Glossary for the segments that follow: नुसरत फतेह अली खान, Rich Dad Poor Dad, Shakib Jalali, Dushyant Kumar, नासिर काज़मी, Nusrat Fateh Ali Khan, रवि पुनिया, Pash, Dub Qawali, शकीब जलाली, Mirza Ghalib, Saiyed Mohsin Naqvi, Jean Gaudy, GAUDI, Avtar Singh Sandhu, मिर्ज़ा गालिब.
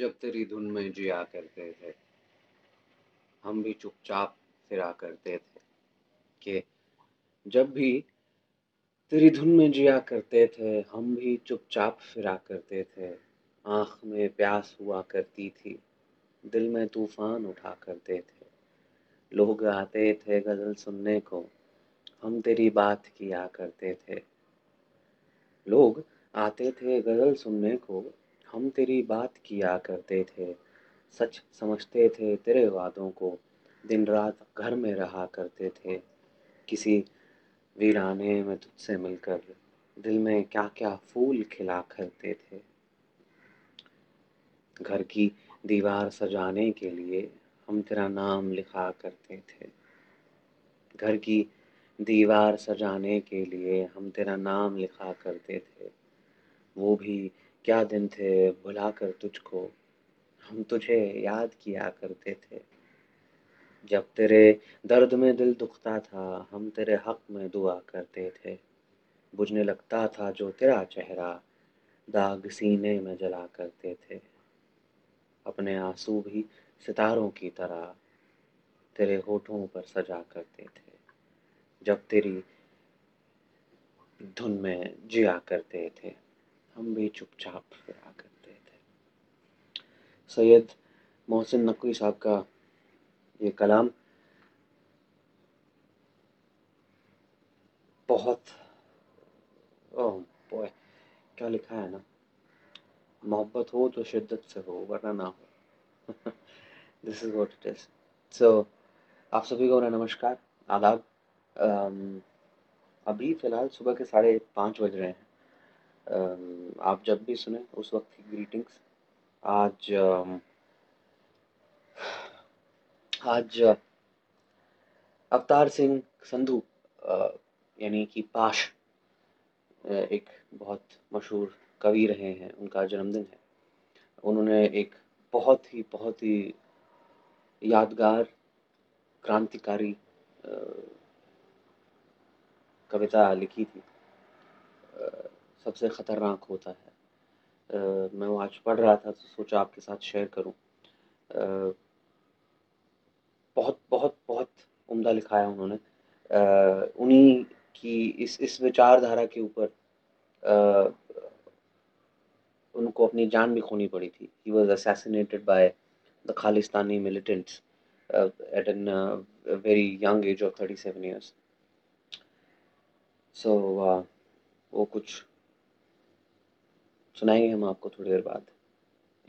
जब तेरी धुन में जिया करते थे, हम भी चुपचाप फिरा करते थे कि जब भी तेरी धुन में जिया करते थे, हम भी चुपचाप फिरा करते थे। आँख में प्यास हुआ करती थी, दिल में तूफान उठा करते थे। लोग आते थे गज़ल सुनने को, हम तेरी बात किया करते थे। लोग आते थे गज़ल सुनने को, हम तेरी बात किया करते थे। सच समझते थे तेरे वादों को, दिन रात घर में रहा करते थे। किसी वीराने में तुझसे मिलकर दिल में क्या क्या फूल खिला करते थे। घर की दीवार सजाने के लिए हम तेरा नाम लिखा करते थे। घर की दीवार सजाने के लिए हम तेरा नाम लिखा करते थे। वो भी क्या दिन थे, भुला कर तुझको हम तुझे याद किया करते थे। जब तेरे दर्द में दिल दुखता था, हम तेरे हक़ में दुआ करते थे। बुझने लगता था जो तेरा चेहरा, दाग सीने में जला करते थे। अपने आंसू भी सितारों की तरह तेरे होठों पर सजा करते थे। जब तेरी धुन में जिया करते थे, हम भी चुपचाप फिरा करते थे। सैयद मोहसिन नकवी साहब का ये कलाम बहुत क्या लिखा है ना, मोहब्बत हो तो शिद्दत से हो, वरना ना हो। This is what it is. So आप सभी को मेरा नमस्कार, आदाब। अभी फ़िलहाल सुबह के 5:30 बज रहे हैं। आप जब भी सुने उस वक्त की ग्रीटिंग्स। आज अवतार सिंह संधू यानी कि पाश, एक बहुत मशहूर कवि रहे हैं, उनका जन्मदिन है। उन्होंने एक बहुत ही यादगार क्रांतिकारी कविता लिखी थी, सबसे ख़तरनाक होता है। मैं वो आज पढ़ रहा था तो सोचा आपके साथ शेयर करूं। बहुत बहुत बहुत उम्दा लिखा है उन्होंने। उन्हीं की इस विचारधारा के ऊपर उनको अपनी जान भी खोनी पड़ी थी। He was assassinated by the Khalistani militants at an very young age of 37 years. So वो कुछ सुनाएंगे हम आपको थोड़ी देर बाद।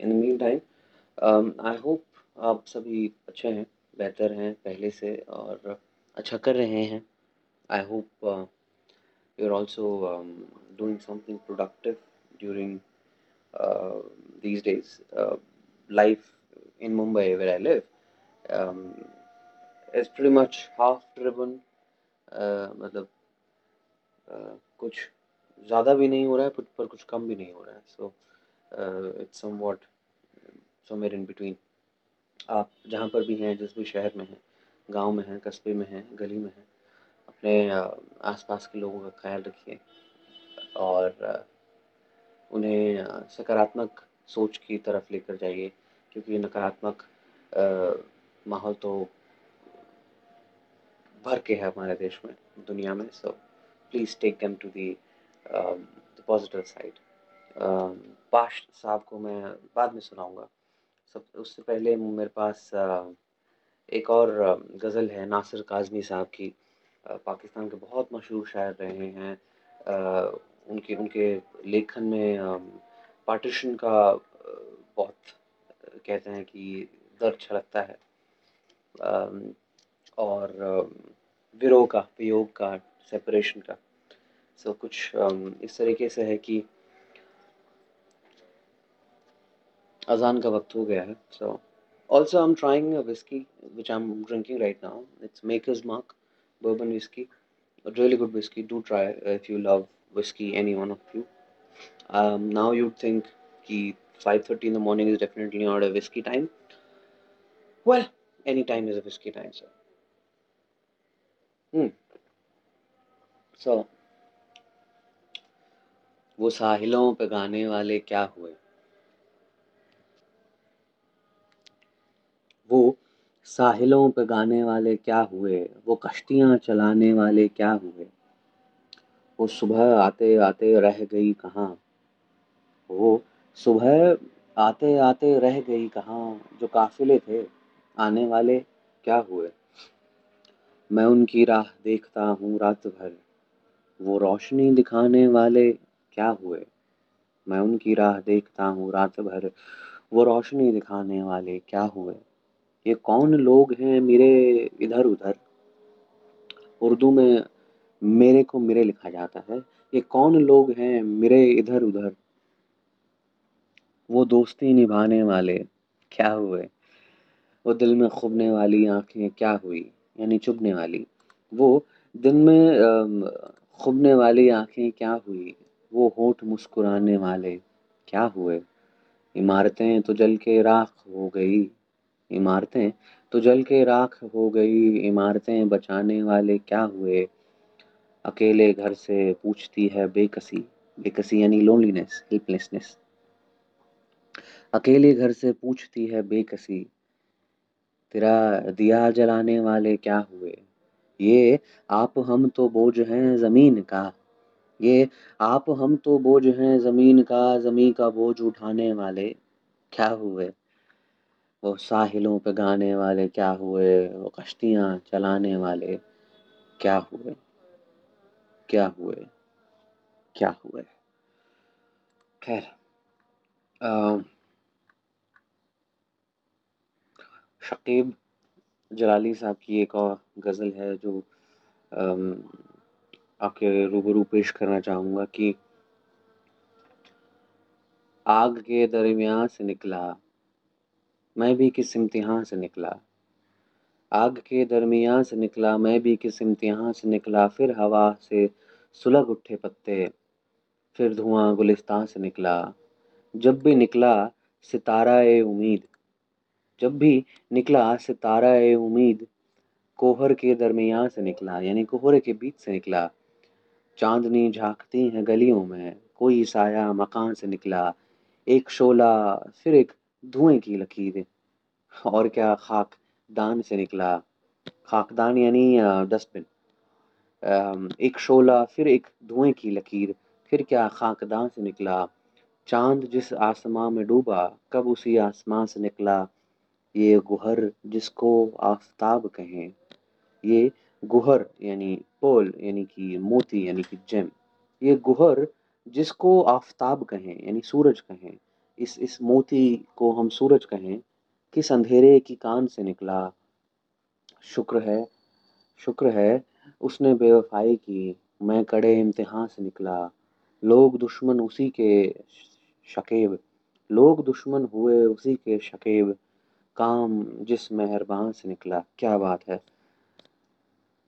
In the mean time I hope आप सभी अच्छे हैं, बेहतर हैं पहले से और अच्छा कर रहे हैं। I hope you are also doing something productive during these days. Life in Mumbai, where I live, is pretty much half-driven. मतलब कुछ ज़्यादा भी नहीं हो रहा है पर कुछ कम भी नहीं हो रहा है। So it's somewhat somewhere in between. आप जहाँ पर भी हैं, जिस भी शहर में हैं, गांव में हैं, कस्बे में हैं, गली में हैं, अपने आसपास के लोगों का ख्याल रखिए और उन्हें सकारात्मक सोच की तरफ लेकर जाइए, क्योंकि नकारात्मक माहौल तो भर के है हमारे देश में, दुनिया में। So please take them to the positive side. Pash साहब को मैं बाद में सुनाऊंगा। सब उससे पहले मेरे पास एक और गज़ल है नासिर काज़मी साहब की। पाकिस्तान के बहुत मशहूर शायर रहे हैं। उनके लेखन में पार्टीशन का बहुत कहते हैं कि दर्द छलकता है और विरोह का, वियोग का, सेपरेशन का। सो कुछ इस तरीके से है कि अजान का वक्त हो गया है। So also I am trying whisky which I am drinking right now. It's Maker's Mark bourbon whisky, really good whisky. Do try if you love whiskey, any one of you. Now you'd think ki 5:30 in the morning is definitely not a whiskey time. Well, any time is a whiskey time, sir. So, वो साहिलों पे गाने वाले क्या हुए, वो साहिलों पे गाने वाले क्या हुए, वो कश्तियाँ चलाने वाले क्या हुए, वो सुबह आते आते रह गई कहाँ, वो सुबह आते आते रह गई कहाँ, जो काफिले थे आने वाले क्या हुए। मैं उनकी राह देखता हूँ रात भर, वो रोशनी दिखाने वाले क्या हुए। मैं उनकी राह देखता हूँ रात भर, वो रोशनी दिखाने वाले क्या हुए। ये कौन लोग हैं मेरे इधर उधर, उर्दू में मेरे को मेरे लिखा जाता है, ये कौन लोग हैं मेरे इधर उधर, वो दोस्ती निभाने वाले क्या हुए। वो दिल में खुबने वाली आँखें क्या हुई, यानी चुभने वाली, वो दिन में खुबने वाली आँखें क्या हुई, वो होंठ मुस्कुराने वाले क्या हुए। इमारतें तो जल के राख हो गई, इमारतें तो जल के राख हो गई, इमारतें बचाने वाले क्या हुए। अकेले घर से पूछती है बेकसी, बेकसी यानी लोनलीनेस, हेल्पलेसनेस, अकेले घर से पूछती है बेकसी, तेरा दिया जलाने वाले क्या हुए। ये आप हम तो बोझ हैं ज़मीन का, ये आप हम तो बोझ हैं ज़मीन का, ज़मीन का बोझ उठाने वाले क्या हुए। वो साहिलों पे गाने वाले क्या हुए, वो कश्तियाँ चलाने वाले क्या हुए, क्या हुए, क्या हुए। खैर, शकीब जलाली साहब की एक और गज़ल है जो आपके रूबरू पेश करना चाहूँगा कि आग के दरमियाँ से निकला मैं भी किस इम्तिहान से निकला, आग के दरमियाँ से निकला मैं भी किस इम्तिहान से निकला, फिर हवा से सुलग उठे पत्ते, फिर धुआं गुलिस्तान से निकला, जब भी निकला सितारा-ए उम्मीद, जब भी निकला सितारा-ए उम्मीद, कोहर के दरमियान से निकला, यानी कोहरे के बीच से निकला, चांदनी झांकती है गलियों में, कोई साया मकान से निकला, एक शोला फिर एक धुएं की लकीर, और क्या खाकदान से निकला, खाकदान यानी डस्टबिन, एक शोला फिर एक धुएं की लकीर, फिर क्या खाकदान से निकला, चांद जिस आसमां में डूबा कब उसी आसमां से निकला, ये गुहर जिसको आफताब कहें, ये गुहर यानी पर्ल यानी कि मोती यानी कि जेम, ये गुहर जिसको आफताब कहें यानी सूरज कहें, इस मोती को हम सूरज कहें, किस अंधेरे की कान से निकला, शुक्र है उसने बेवफाई की, मैं कड़े इम्तिहान से निकला, लोग दुश्मन उसी के शकेब, लोग दुश्मन हुए उसी के शकेब, काम जिस मेहरबान से निकला। क्या बात है,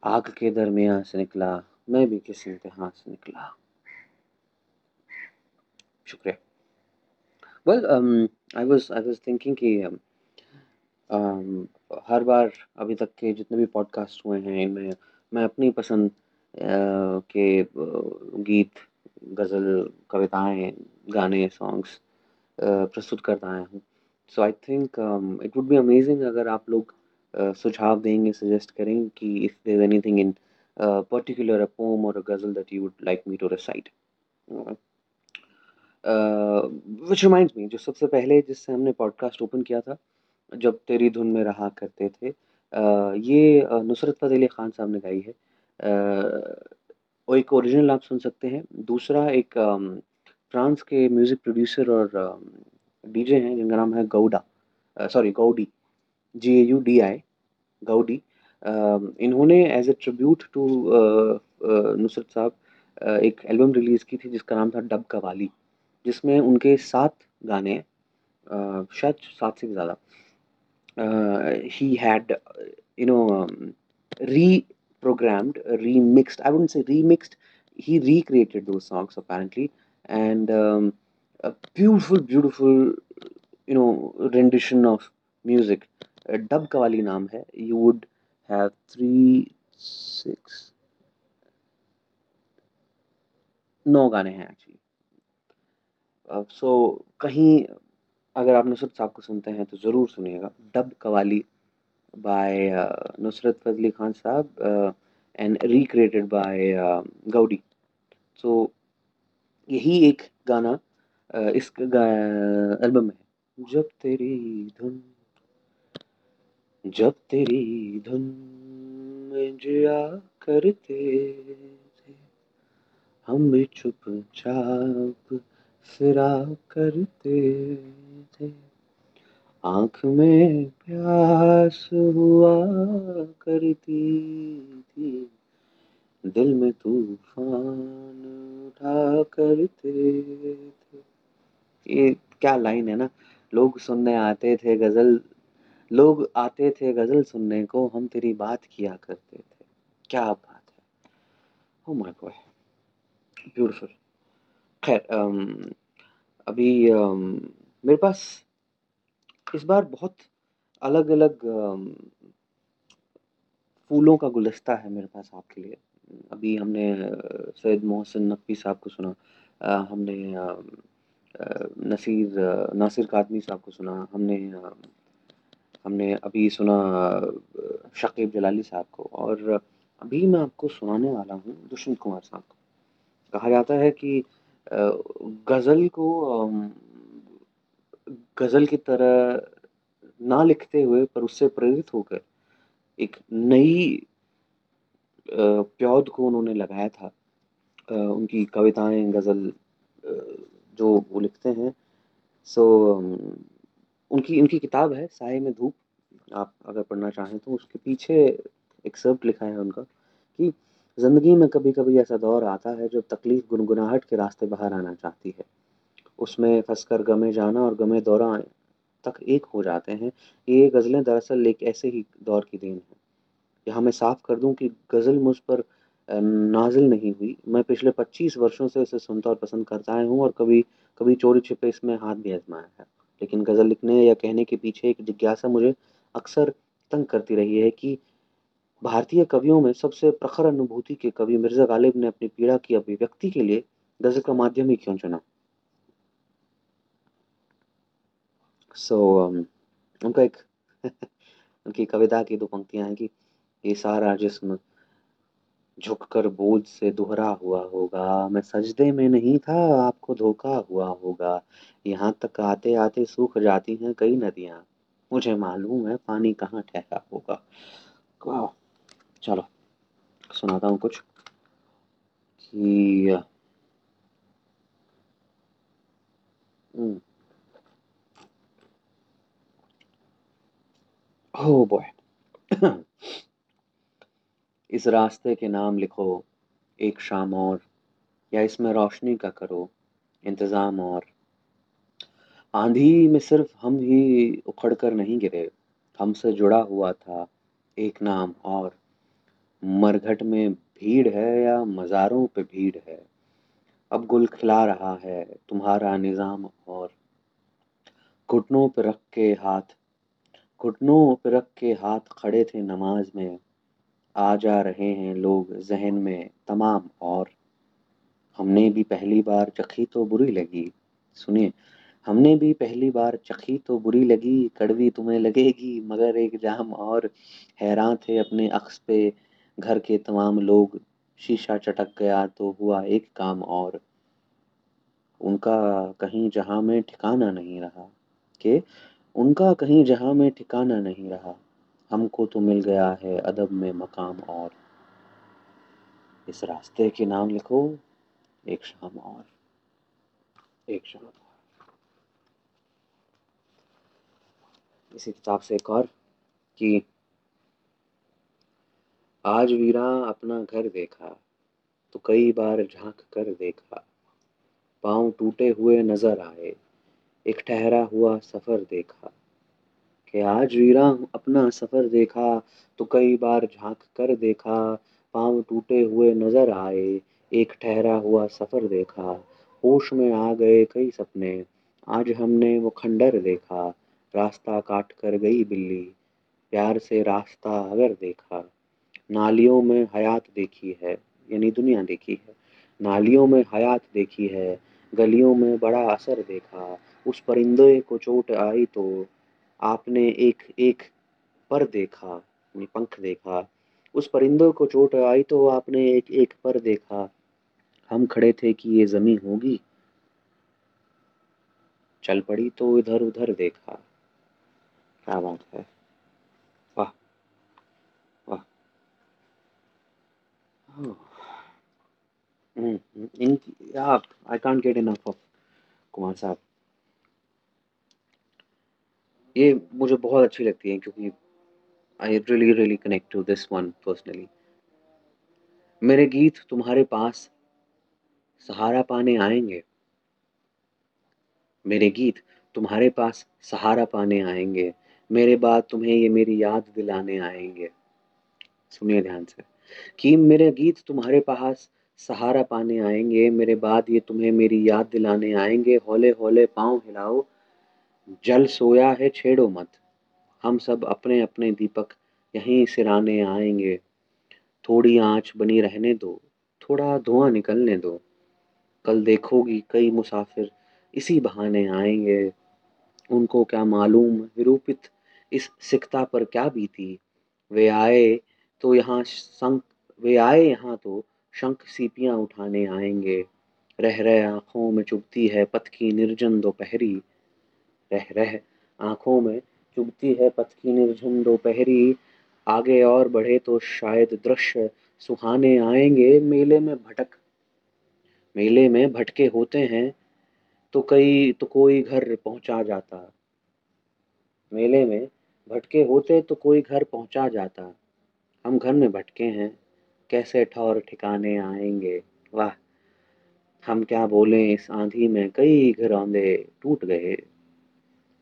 आग के दरमियान से निकला मैं भी किसी इम्तिहान से निकला। शुक्रिया। वेल, आई वाज थिंकिंग कि हर बार अभी तक के जितने भी पॉडकास्ट हुए हैं इनमें मैं अपनी पसंद के गीत, गज़ल, कविताएं, गाने, सॉन्ग्स प्रस्तुत करता आया हूँ। So I think it would be amazing अगर आप लोग सुझाव देंगे, सजेस्ट करेंगे कि if there is anything in particular a poem और a ghazal that you would like me to recite. Which reminds me, जो सबसे पहले जिससे हमने पॉडकास्ट ओपन किया था, जब तेरी धुन में रहा करते थे, ये नुसरत फतेह अली खान साहब ने गाई है। वो एक ओरिजिनल आप सुन सकते हैं। दूसरा एक फ्रांस के म्यूज़िक प्रोड्यूसर और डीजे हैं जिनका नाम है गौडी, GAUDI, गौडी। इन्होंने as a tribute to Nusrat साहब एक एल्बम रिलीज़ की थी जिसका नाम था डब कवाली, जिसमें उनके 7 गाने हैं, शायद 7 से भी ज़्यादा। He had reprogrammed, remixed, I wouldn't say remixed, he recreated those songs apparently, and a beautiful rendition of music. Dub Qawali naam hai. You would have 9 गाने हैं actually. So कहीं अगर आप नुसरत साहब को सुनते हैं तो ज़रूर सुनिएगा, dub qawwali by Nusrat Fateh Ali Khan Saab and recreated by Gaudi. So, यही एक गाना इस एल्बम में है, जब तेरी धुन में जिया करते थे, हमें चुपचाप फिरा करते थे, आँख में प्यास हुआ करती थी, दिल में तूफान उठा करते थे। ये क्या लाइन है ना, लोग आते थे गज़ल सुनने को, हम तेरी बात किया करते थे। क्या बात है, oh my boy, beautiful। खैर अभी मेरे पास इस बार बहुत अलग अलग फूलों का गुलदस्ता है मेरे पास आपके लिए। अभी हमने सैयद मोहसिन नकवी साहब को सुना, हमने नासिर काज़मी साहब को सुना, हमने अभी सुना शकीब जलाली साहब को, और अभी मैं आपको सुनाने वाला हूँ दुष्यंत कुमार साहब को। कहा जाता है कि गज़ल की तरह ना लिखते हुए पर उससे प्रेरित होकर एक नई प्याद को उन्होंने लगाया था। उनकी कविताएं, गज़ल जो वो लिखते हैं, सो उनकी किताब है साए में धूप, आप अगर पढ़ना चाहें तो। उसके पीछे एक्सर्प्ट लिखा है उनका कि ज़िंदगी में कभी कभी ऐसा दौर आता है जब तकलीफ़ गुनगुनाहट के रास्ते बाहर आना चाहती है, उसमें फंसकर गमे जाना और गमे दौरान तक एक हो जाते हैं। ये गज़लें दरअसल एक ऐसे ही दौर की देन है। यहाँ मैं साफ कर दूं कि गज़ल मुझ पर नाजिल नहीं हुई, मैं पिछले 25 वर्षों से इसे सुनता और पसंद करता आया हूँ, और कभी कभी चोरी छिपे इसमें हाथ भी आजमाया है। लेकिन गज़ल लिखने या कहने के पीछे एक जिज्ञासा मुझे अक्सर तंग करती रही है कि भारतीय कवियों में सबसे प्रखर अनुभूति के कवि मिर्ज़ा गालिब ने अपनी पीड़ा की अभिव्यक्ति के लिए गज़ल का माध्यम ही क्यों चुना। उनका एक उनकी कविता की दो पंक्तियाँ हैं कि ये सारा जिस्म झुककर बोझ से दोहरा हुआ होगा, मैं सजदे में नहीं था, आपको धोखा हुआ होगा, यहाँ तक आते आते सूख जाती हैं कई नदियाँ, मुझे मालूम है पानी कहाँ ठहरा होगा। वाह, चलो सुनाता हूँ कुछ कि Oh boy। इस रास्ते के नाम लिखो एक शाम और, या इसमें रोशनी का करो इंतज़ाम और, आंधी में सिर्फ हम ही उखड़ कर नहीं गिरे, हमसे जुड़ा हुआ था एक नाम और, मरघट में भीड़ है या मज़ारों पे भीड़ है, अब गुल खिला रहा है तुम्हारा निज़ाम और, घुटनों पे रख के हाथ खड़े थे नमाज में, आ जा रहे हैं लोग जहन में तमाम और, हमने भी पहली बार चखी तो बुरी लगी, कड़वी तुम्हें लगेगी मगर एक जाम और, हैरान थे अपने अक्स पे घर के तमाम लोग, शीशा चटक गया तो हुआ एक काम और, उनका कहीं जहां में ठिकाना नहीं रहा, हमको तो मिल गया है अदब में मकाम और, इस रास्ते के नाम लिखो एक शाम और। इसी किताब से एक और कि आज वीरा अपना घर देखा तो कई बार झांक कर देखा, पाँव टूटे हुए नजर आए एक ठहरा हुआ सफ़र देखा, कि आज वीरा अपना सफ़र देखा तो कई बार झांक कर देखा, पाँव टूटे हुए नज़र आए एक ठहरा हुआ सफ़र देखा, होश में आ गए कई सपने आज हमने वो खंडर देखा, रास्ता काट कर गई बिल्ली प्यार से रास्ता अगर देखा, नालियों में हयात देखी है, गलियों में बड़ा असर देखा, उस परिंदे को चोट आई तो आपने एक एक पर देखा, पंख देखा। उस परिंदों को चोट आई तो आपने एक एक पर देखा। हम खड़े थे कि ये जमीन होगी, चल पड़ी तो इधर उधर देखा। क्या बात है, वाह वाह। आप I can't get enough of Kumar साहब। ये मुझे बहुत अच्छी लगती है क्योंकि I really really connect to this one personally. मेरे गीत तुम्हारे पास सहारा पाने आएंगे, मेरे गीत तुम्हारे पास सहारा पाने आएंगे, मेरे बाद तुम्हें ये मेरी याद दिलाने आएंगे। सुनिए ध्यान से कि मेरे गीत तुम्हारे पास सहारा पाने आएंगे, मेरे बाद ये तुम्हें मेरी याद दिलाने आएंगे। हौले हौले पाँव हिलाओ, जल सोया है छेड़ो मत, हम सब अपने अपने दीपक यहीं सिराने आएंगे। थोड़ी आँच बनी रहने दो, थोड़ा धुआं निकलने दो, कल देखोगी कई मुसाफिर इसी बहाने आएंगे। उनको क्या मालूम विरूपित इस सिकता पर क्या बीती, वे आए यहाँ तो शंख सीपियाँ उठाने आएंगे। रह रह आँखों में चुभती है पथ की निर्जन दोपहरी, रह रह आँखों में चुभती है पथ की निर्जन दोपहरी, आगे और बढ़े तो शायद दृश्य सुहाने आएंगे। मेले में भटके होते हैं तो कोई घर पहुंचा जाता, मेले में भटके होते तो कोई घर पहुंचा जाता, हम घर में भटके हैं कैसे ठौर ठिकाने आएंगे। वाह, हम क्या बोलें इस आंधी में कई घरौंदे टूट गए,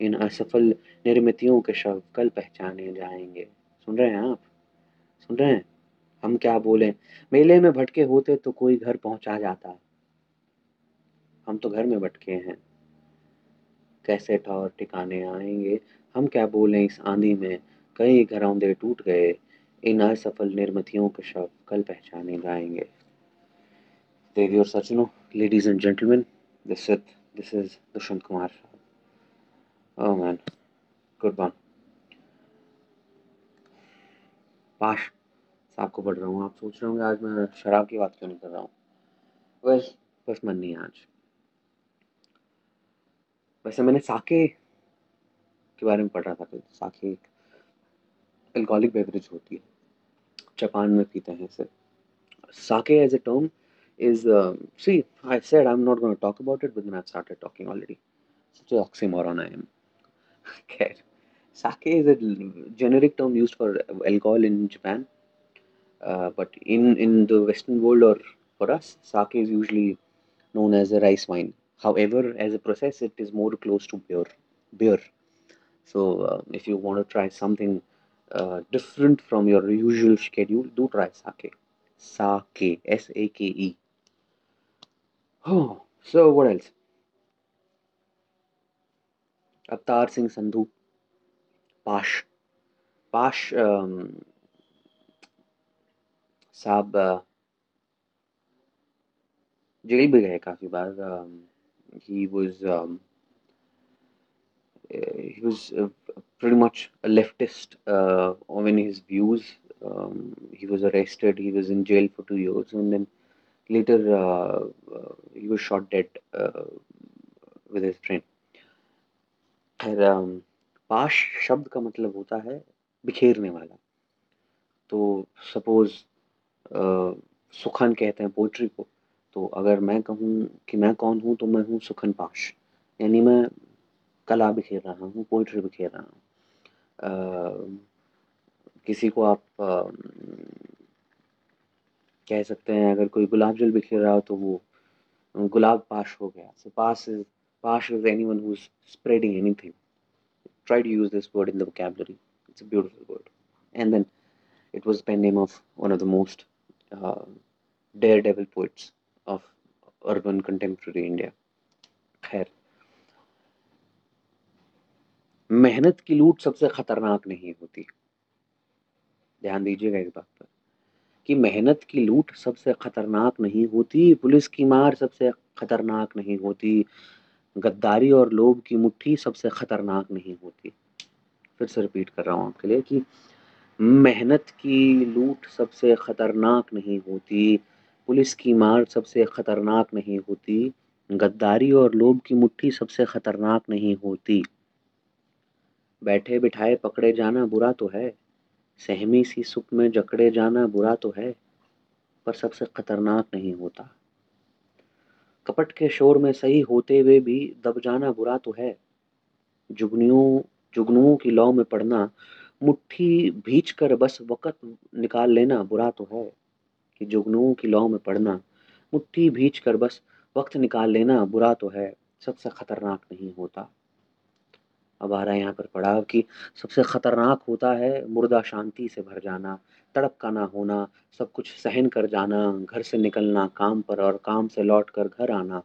इन असफल निर्मितियों के शव कल पहचाने जाएंगे। सुन रहे हैं आप, सुन रहे हैं। हम क्या बोलें मेले में भटके होते तो कोई घर पहुंचा जाता, हम तो घर में भटके हैं कैसे ठौर ठिकाने आएंगे। हम क्या बोलें इस आंधी में कई घरौंदे टूट गए, इन असफल निर्मितियों के शव कल पहचाने जाएंगे। देवी और सज्जनों, ladies and gentleman, this is Dushyant Kumar. Oh man, good one. पाश साहब को पढ़ रहा हूँ। आप सोच रहे होंगे आज मैं शराब की बात क्यों नहीं कर रहा हूँ। बस मन नहीं आज। वैसे मैंने साके के बारे में पढ़ रहा था कि साके एक अल्कोहलिक बेवरेज होती है, जापान में पीते हैं इसे। Sake as a term is see I said I am not going to talk about it but then I have started talking already. Such an oxymoron I am. Okay. Sake is a generic term used for alcohol in Japan, but in the Western world or for us, sake is usually known as a rice wine. However, as a process, it is more close to beer. So, if you want to try something different from your usual schedule, do try sake. Sake, S-A-K-E. Oh, so what else? Avtar Singh Sandhu, पाश साहब jail भी गए काफ़ी बार। he was pretty much a leftist in his views. He was arrested, he was in jail for 2 years and then later he was shot dead with his friend. पाश शब्द का मतलब होता है बिखेरने वाला, तो सपोज सुखन कहते हैं पोइट्री को, तो अगर मैं कहूँ कि मैं कौन हूँ तो मैं हूँ सुखन पाश, यानी मैं कला बिखेर रहा हूँ, पोइट्री बिखेर रहा हूँ। किसी को आप कह सकते हैं अगर कोई गुलाब जल बिखेर रहा हो तो वो गुलाब पाश हो गया। सो Pash is anyone who's spreading anything. Try to use this word in the vocabulary. It's a beautiful word. And then it was the pen name of one of the most daredevil poets of urban contemporary India. खैर, मेहनत की लूट सबसे खतरनाक नहीं होती। ध्यान दीजिएगा इस बात पर कि मेहनत की लूट सबसे खतरनाक नहीं होती, पुलिस की मार सबसे खतरनाक नहीं होती, गद्दारी और लोभ की मुट्ठी सबसे खतरनाक नहीं होती। फिर से रिपीट कर रहा हूँ आपके लिए कि मेहनत की लूट सबसे ख़तरनाक नहीं होती, पुलिस की मार सबसे ख़तरनाक नहीं होती, गद्दारी और लोभ की मुट्ठी सबसे ख़तरनाक नहीं होती। बैठे बिठाए पकड़े जाना बुरा तो है, सहमी सी सुख में जकड़े जाना बुरा तो है, पर सबसे ख़तरनाक नहीं होता। कपट के शोर में सही होते हुए भी दब जाना बुरा तो है, जुगनुओं की लौ में पड़ना, मुट्ठी भींच कर बस वक़्त निकाल लेना बुरा तो है, कि जुगनुओं की लौ में पड़ना, मुट्ठी भींच कर बस वक्त निकाल लेना बुरा तो है, सबसे ख़तरनाक नहीं होता। अब आ रहा है यहाँ पर पड़ाव कि सबसे ख़तरनाक होता है मुर्दा शांति से भर जाना, तड़प का ना होना, सब कुछ सहन कर जाना, घर से निकलना काम पर और काम से लौट कर घर आना।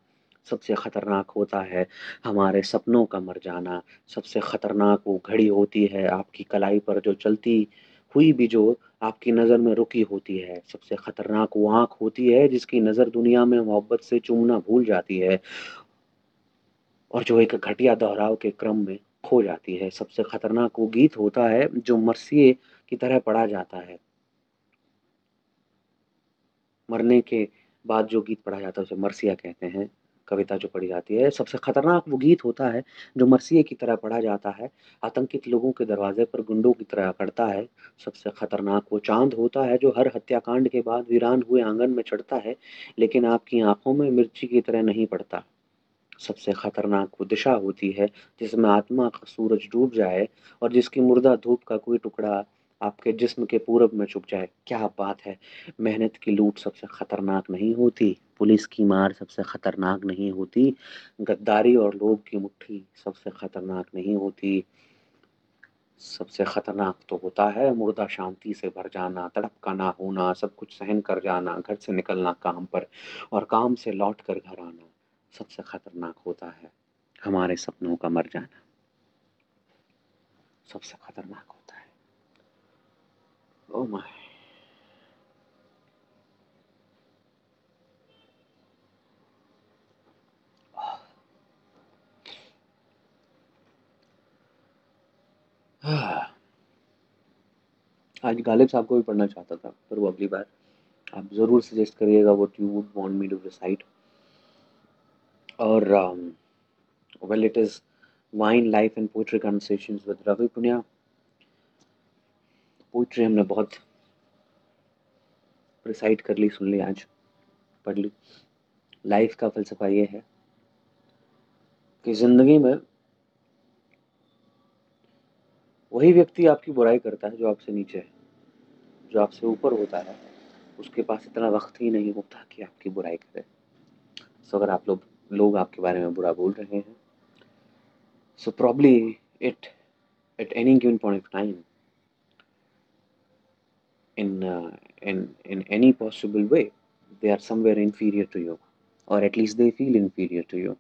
सबसे ख़तरनाक होता है हमारे सपनों का मर जाना। सबसे ख़तरनाक वो घड़ी होती है आपकी कलाई पर जो चलती हुई भी जो आपकी नज़र में रुकी होती है। सबसे ख़तरनाक वो आँख होती है जिसकी नज़र दुनिया में मोहब्बत से चूमना भूल जाती है और जो एक घटिया दोहराव के क्रम में खो जाती है। सबसे ख़तरनाक वो गीत होता है जो मरसिए की तरह पढ़ा जाता है, मरने के बाद जो गीत पढ़ा जाता है उसे मरसिया कहते हैं, कविता जो पढ़ी जाती है। सबसे ख़तरनाक वो गीत होता है जो मरसिए की तरह पढ़ा जाता है, आतंकित लोगों के दरवाजे पर गुंडों की तरह अकड़ता है। सबसे ख़तरनाक वो चांद होता है जो हर हत्याकांड के बाद वीरान हुए आंगन में चढ़ता है, लेकिन आपकी आंखों में मिर्ची की तरह नहीं पड़ता। सबसे ख़तरनाक वो दिशा होती है जिसमें आत्मा का सूरज डूब जाए और जिसकी मुर्दा धूप का कोई टुकड़ा आपके जिस्म के पूरब में छुप जाए। क्या बात है। मेहनत की लूट सबसे ख़तरनाक नहीं होती, पुलिस की मार सबसे ख़तरनाक नहीं होती, गद्दारी और लोभ की मुट्ठी सबसे ख़तरनाक नहीं होती। सबसे ख़तरनाक तो होता है मुर्दा शांति से भर जाना, तड़प का ना होना, सब कुछ सहन कर जाना, घर से निकलना काम पर और काम से लौट कर घर आना। सबसे ख़तरनाक होता है हमारे सपनों का मर जाना। सबसे ख़तरनाक होता है आज गालिब साहब को भी पढ़ना चाहता था, पर वो अगली बार आप ज़रूर सजेस्ट करिएगा what you would want me to recite. और well it is wine life and poetry conversations with रवि पुनिया। Poetry हमने बहुत रिसाइट कर ली, सुन ली, आज पढ़ ली। लाइफ का फ़लसफ़ा ये है कि ज़िंदगी में वही व्यक्ति आपकी बुराई करता है जो आपसे नीचे है, जो आपसे ऊपर होता है उसके पास इतना वक्त ही नहीं होता कि आपकी बुराई करे। सो अगर आप लोग आपके बारे में बुरा बोल रहे हैं, so probably it at any given point of time in any possible way they are somewhere inferior to you, or at least they feel inferior to you.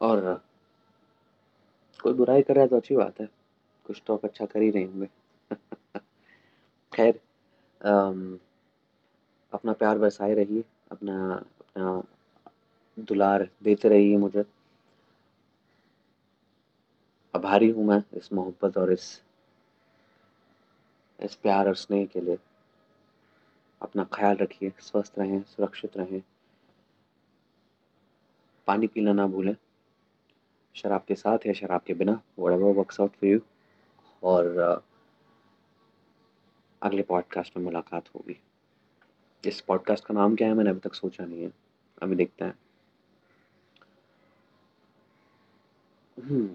और कोई बुराई कर रहा है तो अच्छी बात है, कुछ तो आप अच्छा कर ही रहे होंगे। खैर, अपना प्यार बरसाए रहिए, अपना दुलार देते रहिए मुझे। आभारी हूँ मैं इस मोहब्बत और इस प्यार और स्नेह के लिए। अपना ख्याल रखिए, स्वस्थ रहें, सुरक्षित रहें, पानी पीना ना भूलें, शराब के साथ या शराब के बिना, whatever works out for you. और अगले पॉडकास्ट में मुलाकात होगी। इस पॉडकास्ट का नाम क्या है मैंने अभी तक सोचा नहीं है, अभी देखते हैं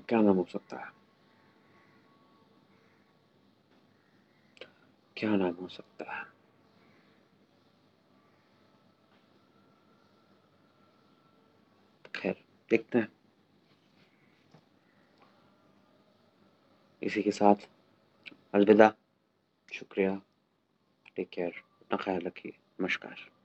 क्या नाम हो सकता है, क्या नाम हो सकता है। खैर, देखते हैं। इसी के साथ अलविदा, शुक्रिया, टेक केयर, अपना ख्याल रखिए, नमस्कार।